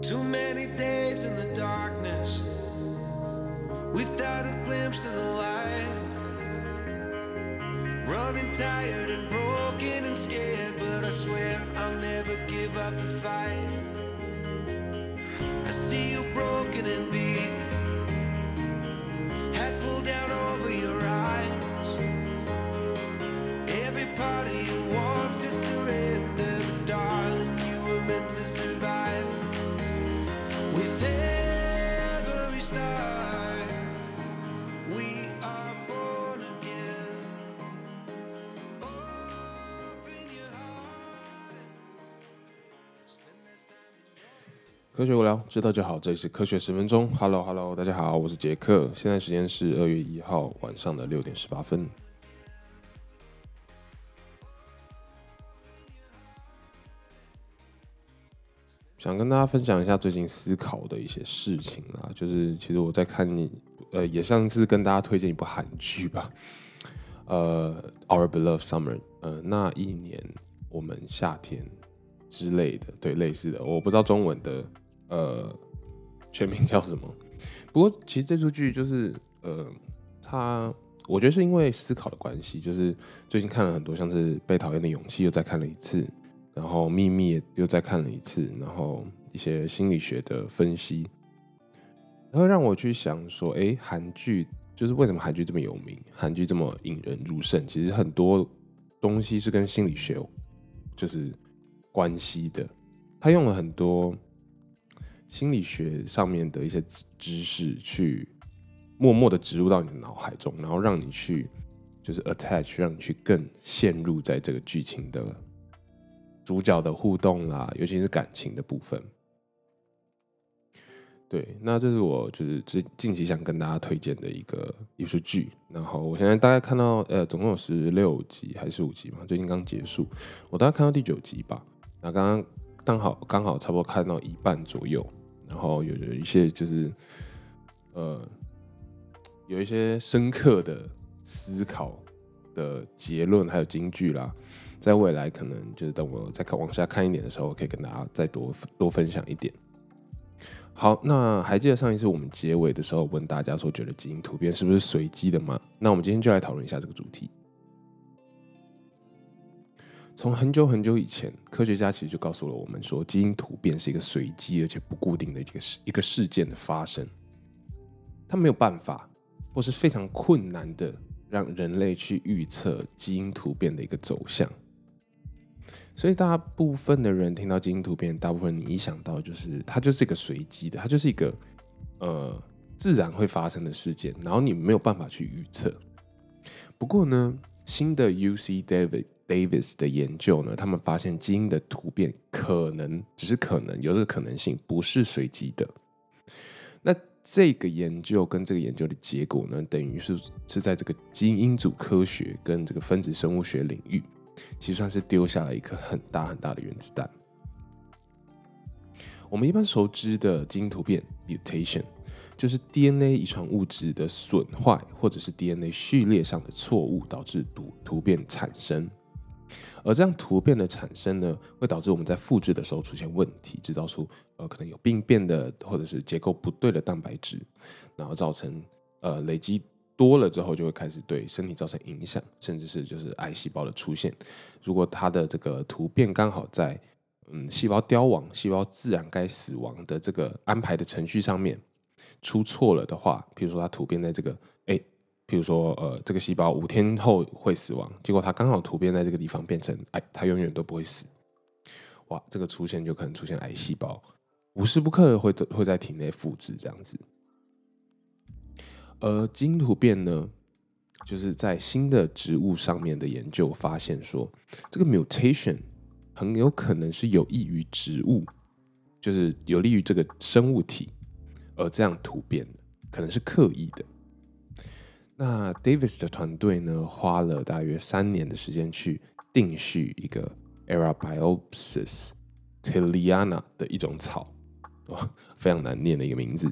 Too many days in the darkness, without a glimpse of the light. Running tired and broken and scared, but I swear I'll never give up the fight. I see you broken and beat, hat pulled down over your eyes. Every part of you wants to surrender, but darling, you were meant to survive. With every star, we are born again. Open your heart. 科学无聊，知道就好。这里是科学十分钟。Hello， 大家好，我是杰克。现在时间是2月1号晚上的6:18。想跟大家分享一下最近思考的一些事情啦，就是其实我在看也像是跟大家推荐一部韩剧吧，Our Beloved Summer， 那一年我们夏天之类的，对，类似的，我不知道中文的全名叫什么。不过其实这出剧就是它，我觉得是因为思考的关系，就是最近看了很多，像是《被讨厌的勇气》又再看了一次。然后秘密也又再看了一次，然后一些心理学的分析，然后让我去想说，哎，韩剧就是为什么韩剧这么有名，韩剧这么引人入胜，其实很多东西是跟心理学就是关系的。他用了很多心理学上面的一些知识，去默默的植入到你的脑海中，然后让你去就是 attach， 让你去更陷入在这个剧情的。主角的互动啦，尤其是感情的部分。对，那这是我就是近期想跟大家推荐的一出剧。然后我现在大概看到总共有16集还是15集嘛，最近刚结束，我大概看到第9集吧。那刚好差不多看到一半左右，然后有一些就是有一些深刻的思考的结论，还有金句啦。在未来可能就是等我再往下看一点的时候，我可以跟大家再 多分享一点。好，那还记得上一次我们结尾的时候问大家说，觉得基因突变是不是随机的吗？那我们今天就来讨论一下这个主题。从很久很久以前，科学家其实就告诉了我们说，基因突变是一个随机而且不固定的一个事件的发生，它没有办法或是非常困难的让人类去预测基因突变的一个走向。所以大部分的人听到基因突变，大部分你一想到就是它就是一个随机的，它就是一个自然会发生的事件，然后你没有办法去预测。不过呢，新的 UC Davis 的研究呢，他们发现基因的突变可能只是可能有这个可能性，不是随机的。那这个研究跟这个研究的结果呢，等于 是在这个基因组科学跟这个分子生物学领域。其实算是丢下了一颗很大很大的原子弹。我们一般熟知的基因突变 mutation 就是 DNA 遗传物质的损坏，或者是 DNA 序列上的错误导致突变产生。而这样突变的产生呢，会导致我们在复制的时候出现问题，制造出可能有病变的或者是结构不对的蛋白质，然后造成累积多了之后就会开始对身体造成影响，甚至是就是癌细胞的出现。如果它的这个突变刚好在细胞凋亡、细胞自然该死亡的这个安排的程序上面出错了的话，譬如说它突变在这个譬如说这个细胞5天后会死亡，结果它刚好突变在这个地方变成它永远都不会死。哇，这个出现就可能出现癌细胞，无时不刻会在体内复制这样子。而基因突变呢，就是在新的植物上面的研究发现说，这个 mutation 很有可能是有益于植物，就是有利于这个生物体，而这样突变可能是刻意的。那 Davis 的团队呢，花了大约3年的时间去定序一个 Arabidopsis thaliana 的一种草。非常难念的一个名字。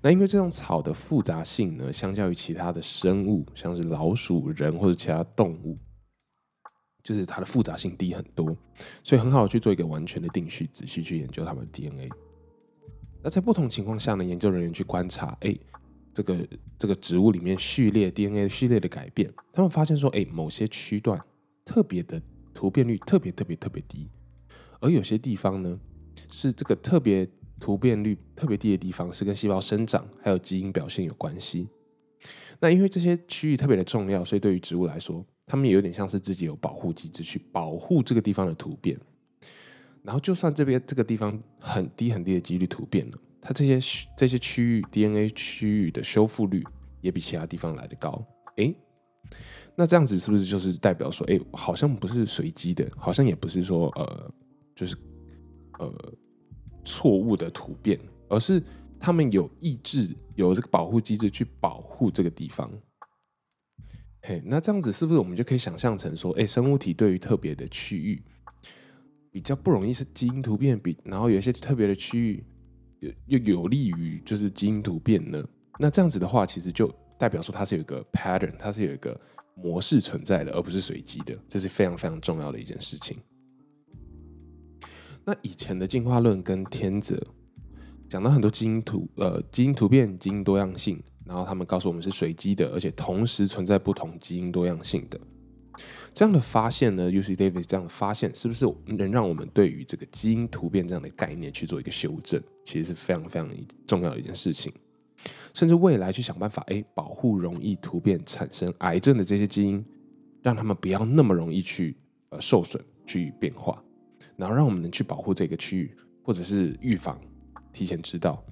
那因为这种草的复杂性呢，相较于其他的生物，像是老鼠、人或者其他动物，就是它的复杂性低很多，所以很好去做一个完全的定序，仔细去研究它们的 DNA。那在不同情况下呢，研究人员去观察这个植物里面序列 DNA 序列的改变，他们发现说某些区段特别的突变率特别低，而有些地方呢是这个特别突变率特别低的地方是跟细胞生长还有基因表现有关系。那因为这些区域特别的重要，所以对于植物来说，它们也有点像是自己有保护机制去保护这个地方的突变。然后就算这个地方很低的几率突变了，它这些区域 DNA 区域的修复率也比其他地方来得高。那这样子是不是就是代表说，好像不是随机的，好像也不是说就是错误的突变，而是他们有意志，有这个保护机制去保护这个地方。那这样子是不是我们就可以想象成说，生物体对于特别的区域比较不容易是基因突变，然后有一些特别的区域又有利于就是基因突变呢？那这样子的话，其实就代表说它是有一个 pattern， 它是有一个模式存在的，而不是随机的。这是非常非常重要的一件事情。那以前的进化论跟天择讲到很多基因突变、基因多样性，然后他们告诉我们是随机的，而且同时存在不同基因多样性的这样的发现呢。UC Davis 这样的发现是不是能让我们对于这个基因突变这样的概念去做一个修正？其实是非常非常重要的一件事情。甚至未来去想办法，保护容易突变产生癌症的这些基因，让他们不要那么容易去受损、去变化，然后让我们能去保护这个区域，或者是预防、提前知道，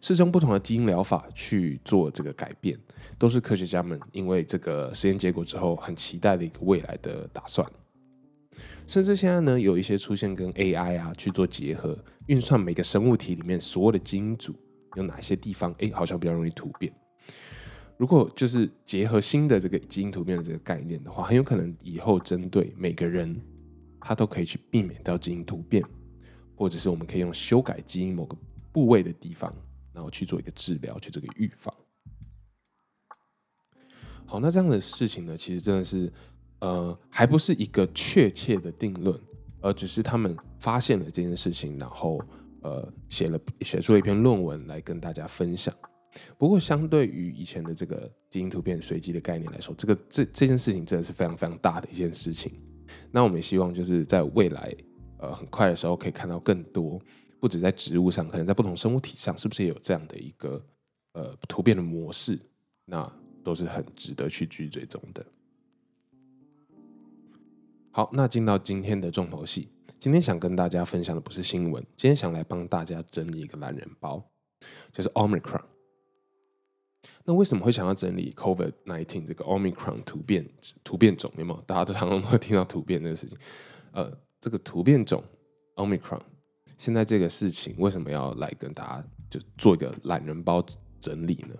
是用不同的基因疗法去做这个改变，都是科学家们因为这个实验结果之后很期待的一个未来的打算。甚至现在呢，有一些出现跟 AI 去做结合，运算每个生物体里面所有的基因组有哪些地方好像比较容易突变。如果就是结合新的这个基因突变的这个概念的话，很有可能以后针对每个人，它都可以去避免到基因突变，或者是我们可以用修改基因某个部位的地方，然后去做一个治疗，去做一个预防。好，那这样的事情呢，其实真的是还不是一个确切的定论，而只是他们发现了这件事情，然后写出了一篇论文来跟大家分享。不过相对于以前的这个基因突变随机的概念来说，这件事情真的是非常非常大的一件事情。那我们也希望就是在未来很快的时候可以看到更多，不止在植物上，可能在不同生物体上是不是也有这样的一个突变的模式，那都是很值得去继续追踪的。好，那进到今天的重头戏，今天想跟大家分享的不是新闻，今天想来帮大家整理一个懒人包，就是 Omicron。 那为什么会想要整理 COVID-19 这个 Omicron 突变种？有没有大家都常常会听到突变这个事情？这个突变种 Omicron 现在这个事情为什么要来跟大家就做一个懒人包整理呢？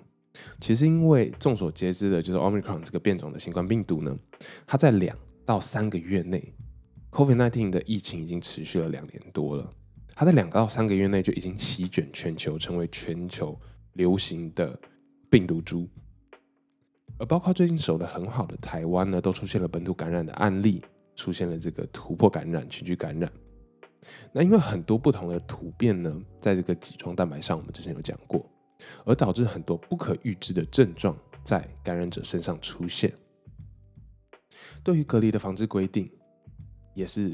其实因为众所皆知的就是 Omicron 这个变种的新冠病毒呢，它在2到3个月内， COVID-19 的疫情已经持续了2年多了，它在2到3个月内就已经席卷全球，成为全球流行的病毒株。而包括最近守得很好的台湾呢，都出现了本土感染的案例，出现了这个突破感染、群聚感染。那因为很多不同的突变呢，在这个棘状蛋白上我们之前有讲过，而导致很多不可预知的症状在感染者身上出现。对于隔离的防治规定也是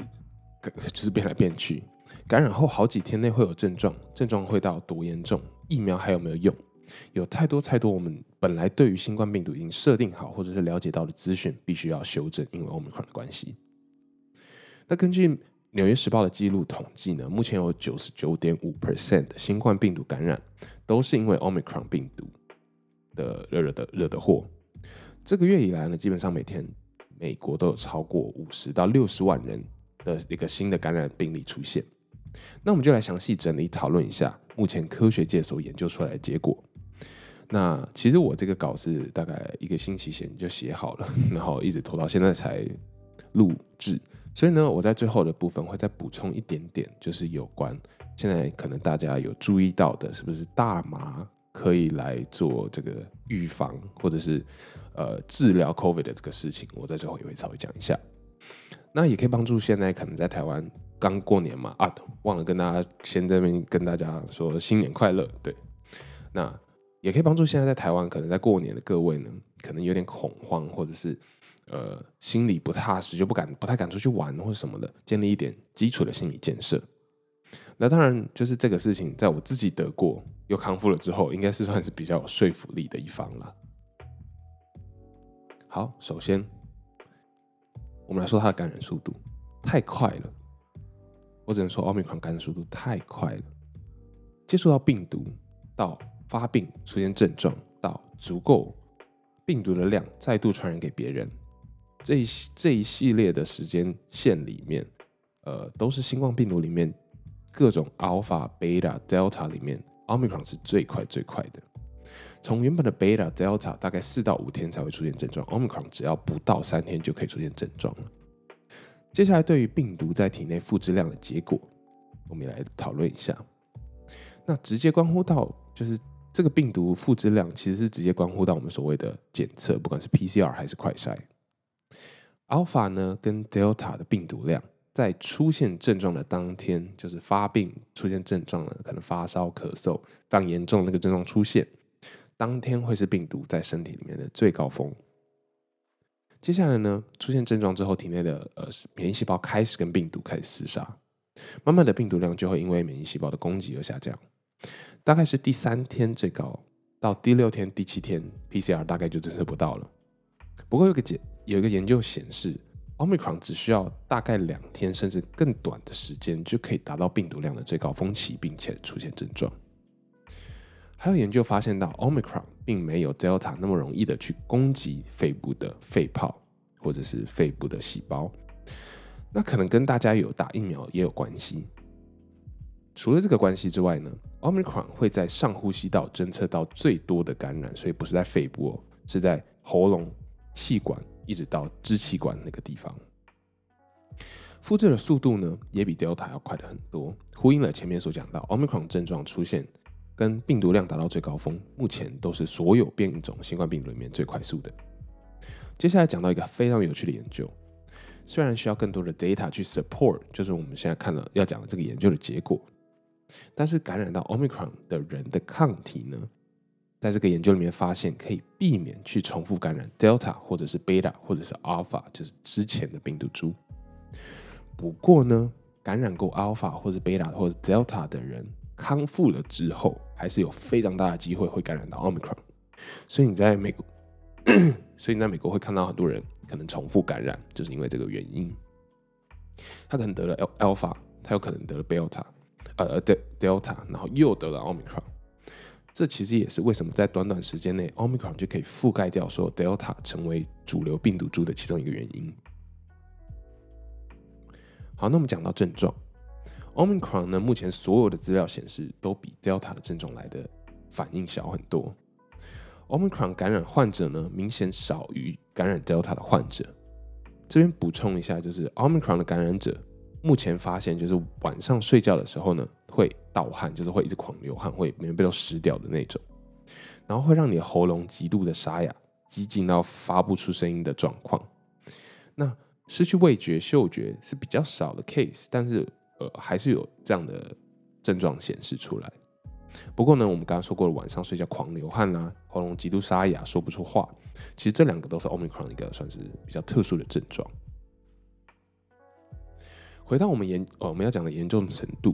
就是变来变去，感染后好几天内会有症状，症状会到多严重，疫苗还有没有用，有太多我们本来对于新冠病毒已经设定好或者是了解到的资讯必须要修正，因为 Omicron 的关系。那根据纽约时报的记录统计呢，目前有 99.5% 的新冠病毒感染都是因为 Omicron 病毒的惹的祸。这个月以来呢，基本上每天美国都有超过50到60万人的一个新的感染病例出现。那我们就来详细整理讨论一下目前科学界所研究出来的结果。那其实我这个稿是大概1个星期前就写好了，然后一直拖到现在才录制，所以呢，我在最后的部分会再补充一点点，就是有关现在可能大家有注意到的，是不是大麻可以来做这个预防或者是治疗 COVID 的这个事情，我在最后也会稍微讲一下。那也可以帮助现在可能在台湾刚过年嘛啊，忘了跟大家先这边跟大家说新年快乐。对，那也可以帮助现在在台湾可能在过年的各位呢，可能有点恐慌，或者是心里不踏实，就不太敢出去玩或什么的，建立一点基础的心理建设。那当然就是这个事情，在我自己得过又康复了之后，应该是算是比较有说服力的一方了。好，首先我们来说它的感染速度太快了。我只能说 Omicron 感染速度太快了，接触到病毒到发病出现症状到足够病毒的量再度传染给别人，这一系列的时间线里面，都是新冠病毒里面各种 Alpha、Beta、Delta 里面 Omicron 是最快最快的。从原本的 Beta、Delta 大概4到5天才会出现症状， Omicron 只要不到3天就可以出现症状了。接下来对于病毒在体内复制量的结果，我们也来讨论一下。那直接关乎到就是这个病毒复制量，其实是直接关乎到我们所谓的检测，不管是 PCR 还是快筛。 Alpha 呢跟 Delta 的病毒量在出现症状的当天，就是发病出现症状了，可能发烧咳嗽非常严重的那个症状出现当天，会是病毒在身体里面的最高峰。接下来呢，出现症状之后，体内的免疫细胞开始跟病毒开始厮杀，慢慢的病毒量就会因为免疫细胞的攻击而下降，大概是第3天最高，到第6天、第7天 PCR 大概就侦测不到了。不过有一个研究显示， Omicron 只需要大概2天甚至更短的时间就可以达到病毒量的最高峰期，并且出现症状。还有研究发现到 Omicron 并没有 Delta 那么容易的去攻击肺部的肺泡或者是肺部的细胞，那可能跟大家有打疫苗也有关系。除了这个关系之外呢， Omicron 会在上呼吸道侦测到最多的感染，所以不是在肺部哦，是在喉咙、气管一直到支气管那个地方。复制的速度呢也比 Delta 要快的很多，呼应了前面所讲到 Omicron 症状出现跟病毒量达到最高峰，目前都是所有变种新冠病毒里面最快速的。接下来讲到一个非常有趣的研究，虽然需要更多的 data 去 support， 就是我们现在看了要讲的这个研究的结果，但是感染到 Omicron 的人的抗体呢，在这个研究里面发现可以避免去重复感染 Delta 或者是 Beta 或者是 Alpha， 就是之前的病毒株。不过呢，感染过 Alpha 或者 Beta 或者 Delta 的人康复了之后，还是有非常大的机会会感染到 Omicron， 所以你在美国会看到很多人可能重复感染，就是因为这个原因。他可能得了 Alpha， 他有可能得了 Delta， 然后又得了 Omicron。 这其实也是为什么在短短时间内 Omicron 就可以覆盖掉所有 Delta 成为主流病毒株的其中一个原因。好，那我们讲到症状，Omicron 呢，目前所有的资料显示都比 Delta 的症状来的反应小很多。Omicron 感染患者呢，明显少于感染 Delta 的患者。这边补充一下，就是 Omicron 的感染者目前发现，就是晚上睡觉的时候呢，会盗汗，就是会一直狂流汗，会棉被都湿掉的那种，然后会让你的喉咙极度的沙哑，激进到发不出声音的状况。那失去味觉、嗅觉是比较少的 case， 但是还是有这样的症状显示出来。不过呢，我们刚刚说过的晚上睡觉狂流汗啦、喉咙极度沙哑、说不出话，其实这两个都是 Omicron 一个算是比较特殊的症状。回到我们要讲的严重程度，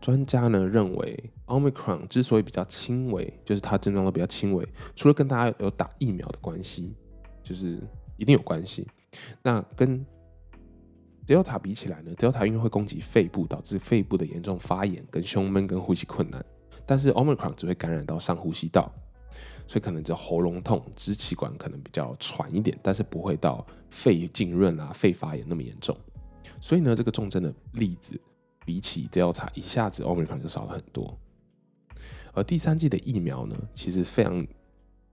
专家呢认为 Omicron 之所以比较轻微，就是它症状都比较轻微，除了跟大家有打疫苗的关系，就是一定有关系。那跟Delta 比起来呢， Delta 因为会攻击肺部，导致肺部的严重发炎跟胸闷跟呼吸困难，但是 Omicron 只会感染到上呼吸道，所以可能只有喉咙痛、支气管可能比较喘一点，但是不会到肺浸润啊、肺发炎那么严重。所以呢，这个重症的例子比起 Delta 一下子 Omicron 就少了很多。而第三剂的疫苗呢，其实非常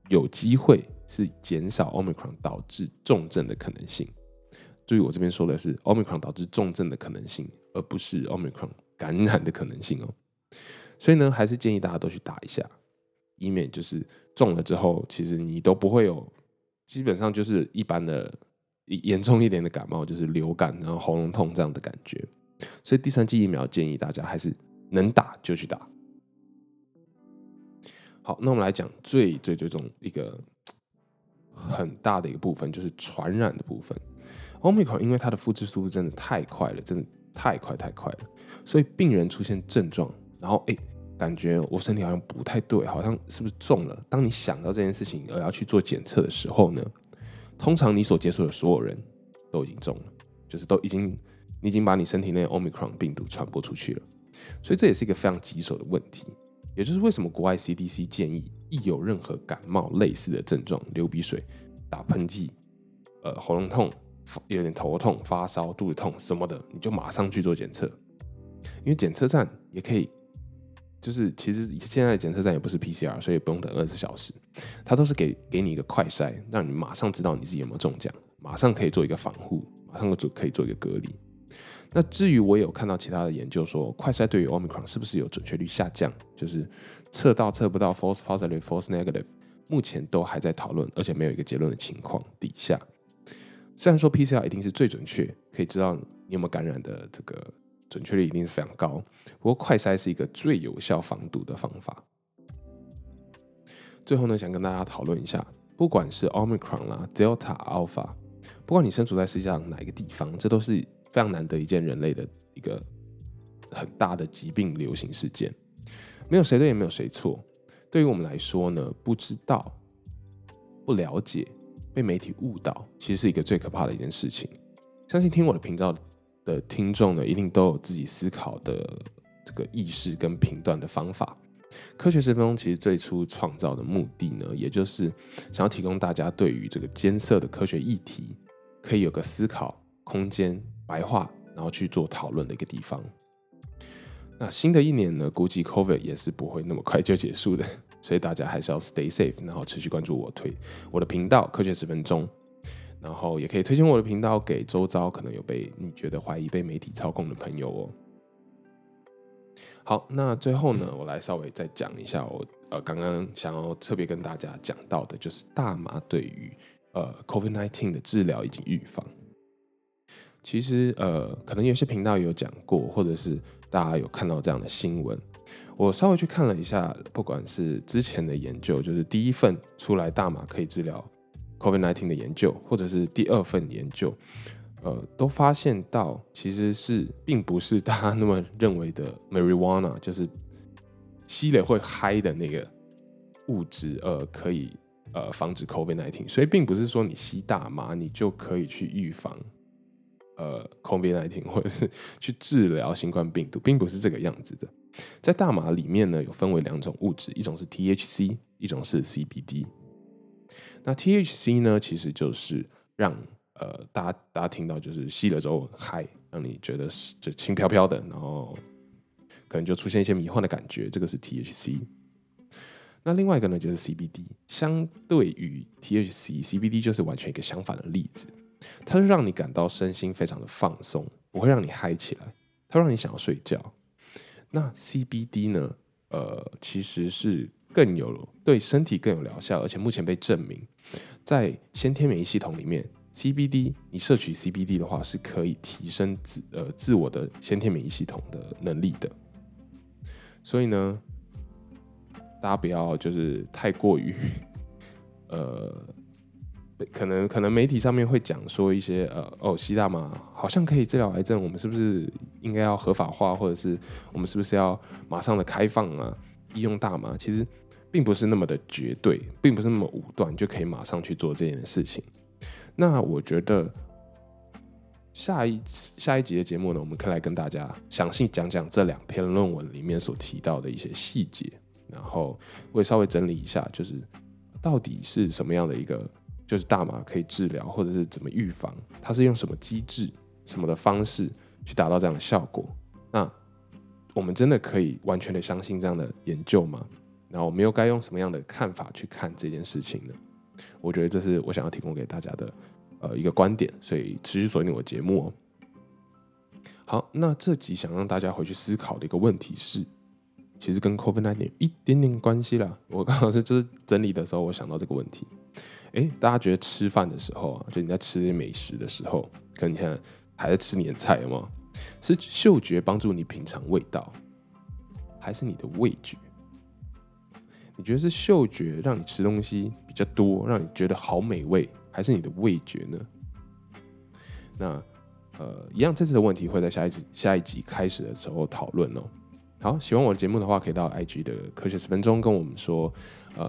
有机会是减少 Omicron 导致重症的可能性。注意，我这边说的是 Omicron 导致重症的可能性，而不是 Omicron 感染的可能性哦。所以呢，还是建议大家都去打一下，以免就是中了之后，其实你都不会有，基本上就是一般的严重一点的感冒，就是流感，然后喉咙痛这样的感觉。所以第三剂疫苗建议大家还是能打就去打。好，那我们来讲最重一个很大的一个部分，就是传染的部分。Omicron 因为它的复制速度真的太快了，真的太快了，所以病人出现症状，然后感觉我身体好像不太对，好像是不是中了？当你想到这件事情而要去做检测的时候呢，通常你所接触的所有人都已经中了，就是你已经把你身体内的 Omicron 病毒传播出去了，所以这也是一个非常棘手的问题。也就是为什么国外 CDC 建议一有任何感冒类似的症状，流鼻水、打喷嚏、喉咙痛、有点头痛、发烧、肚子痛什么的，你就马上去做检测，因为检测站也可以，就是其实现在的检测站也不是 PCR， 所以不用等24小时，它都是给你一个快筛，让你马上知道你自己有没有中奖，马上可以做一个防护，马上可以做一个隔离。那至于我有看到其他的研究说，快筛对于 Omicron 是不是有准确率下降，就是测不到 false positive、false negative， 目前都还在讨论，而且没有一个结论的情况底下。虽然说 PCR 一定是最准确，可以知道你有没有感染的这个准确率一定是非常高，不过快筛是一个最有效防毒的方法。最后呢，想跟大家讨论一下，不管是 Omicron 啦、Delta、Alpha， 不管你身处在世界上哪一个地方，这都是非常难得一见人类的一个很大的疾病流行事件，没有谁对也没有谁错。对于我们来说呢，不知道、不了解、被媒体误导，其实是一个最可怕的一件事情。相信听我的频道的听众呢，一定都有自己思考的这个意识跟评断的方法。科学10分钟其实最初创造的目的呢，也就是想要提供大家对于这个艰涩的科学议题，可以有个思考空间。白话，然后去做讨论的一个地方。那新的一年呢，估计 COVID 也是不会那么快就结束的，所以大家还是要 stay safe， 然后持续关注我的频道《科学十分钟》，然后也可以推荐我的频道给周遭可能有被你觉得怀疑被媒体操控的朋友哦。好，那最后呢，我来稍微再讲一下我刚刚想要特别跟大家讲到的，就是大麻对于COVID-19 的治疗以及预防。其实可能有些频道有讲过，或者是大家有看到这样的新闻。我稍微去看了一下，不管是之前的研究，就是第一份出来大麻可以治疗 COVID-19 的研究，或者是第二份研究，都发现到其实是并不是大家那么认为的 marijuana， 就是吸了会嗨的那个物质，可以防止 COVID-19， 所以并不是说你吸大麻你就可以去预防COVID-19 或者是去治疗新冠病毒，并不是这个样子的。在大麻里面呢，有分为2种物质，一种是 THC， 一种是 CBD。 那 THC 呢，其实就是让大家听到就是吸了之后嗨，让你觉得就轻飘飘的，然后可能就出现一些迷幻的感觉，这个是 THC。 那另外一个呢，就是 CBD。 相对于 THC，CBD 就是完全一个相反的例子，它是让你感到身心非常的放松，不会让你嗨起来，它让你想要睡觉。那 CBD 呢，其实是对身体更有疗效，而且目前被证明，在先天免疫系统里面 ，CBD 你摄取 CBD 的话，是可以提升自我的先天免疫系统的能力的。所以呢，大家不要就是太过于可能媒体上面会讲说一些吸大麻好像可以治疗癌症，我们是不是应该要合法化，或者是我们是不是要马上的开放啊？医用大麻其实并不是那么的绝对，并不是那么武断就可以马上去做这件事情。那我觉得下一集的节目呢，我们可以来跟大家详细讲讲这2篇论文里面所提到的一些细节，然后我也稍微整理一下，就是到底是什么样的一个。就是大麻可以治疗，或者是怎么预防，它是用什么机制、什么的方式去达到这样的效果？那我们真的可以完全的相信这样的研究吗？然后我们又该用什么样的看法去看这件事情呢？我觉得这是我想要提供给大家的一个观点，所以持续锁定我的节目哦。好，那这集想让大家回去思考的一个问题是，其实跟 COVID-19 一点点关系啦。我刚好就是整理的时候，我想到这个问题。大家觉得吃饭的时候啊，就你在吃美食的时候，可能你现在还在吃你的菜，有没有？是嗅觉帮助你品尝味道，还是你的味觉？你觉得是嗅觉让你吃东西比较多，让你觉得好美味，还是你的味觉呢？那一样，这次的问题会在下一集开始的时候讨论哦。好，喜欢我的节目的话，可以到 IG 的科学10分钟跟我们说，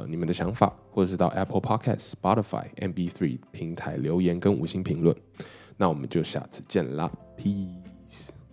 你们的想法，或者是到 Apple Podcast、Spotify、MB3 平台留言跟5星评论。那我们就下次见啦 ，Peace。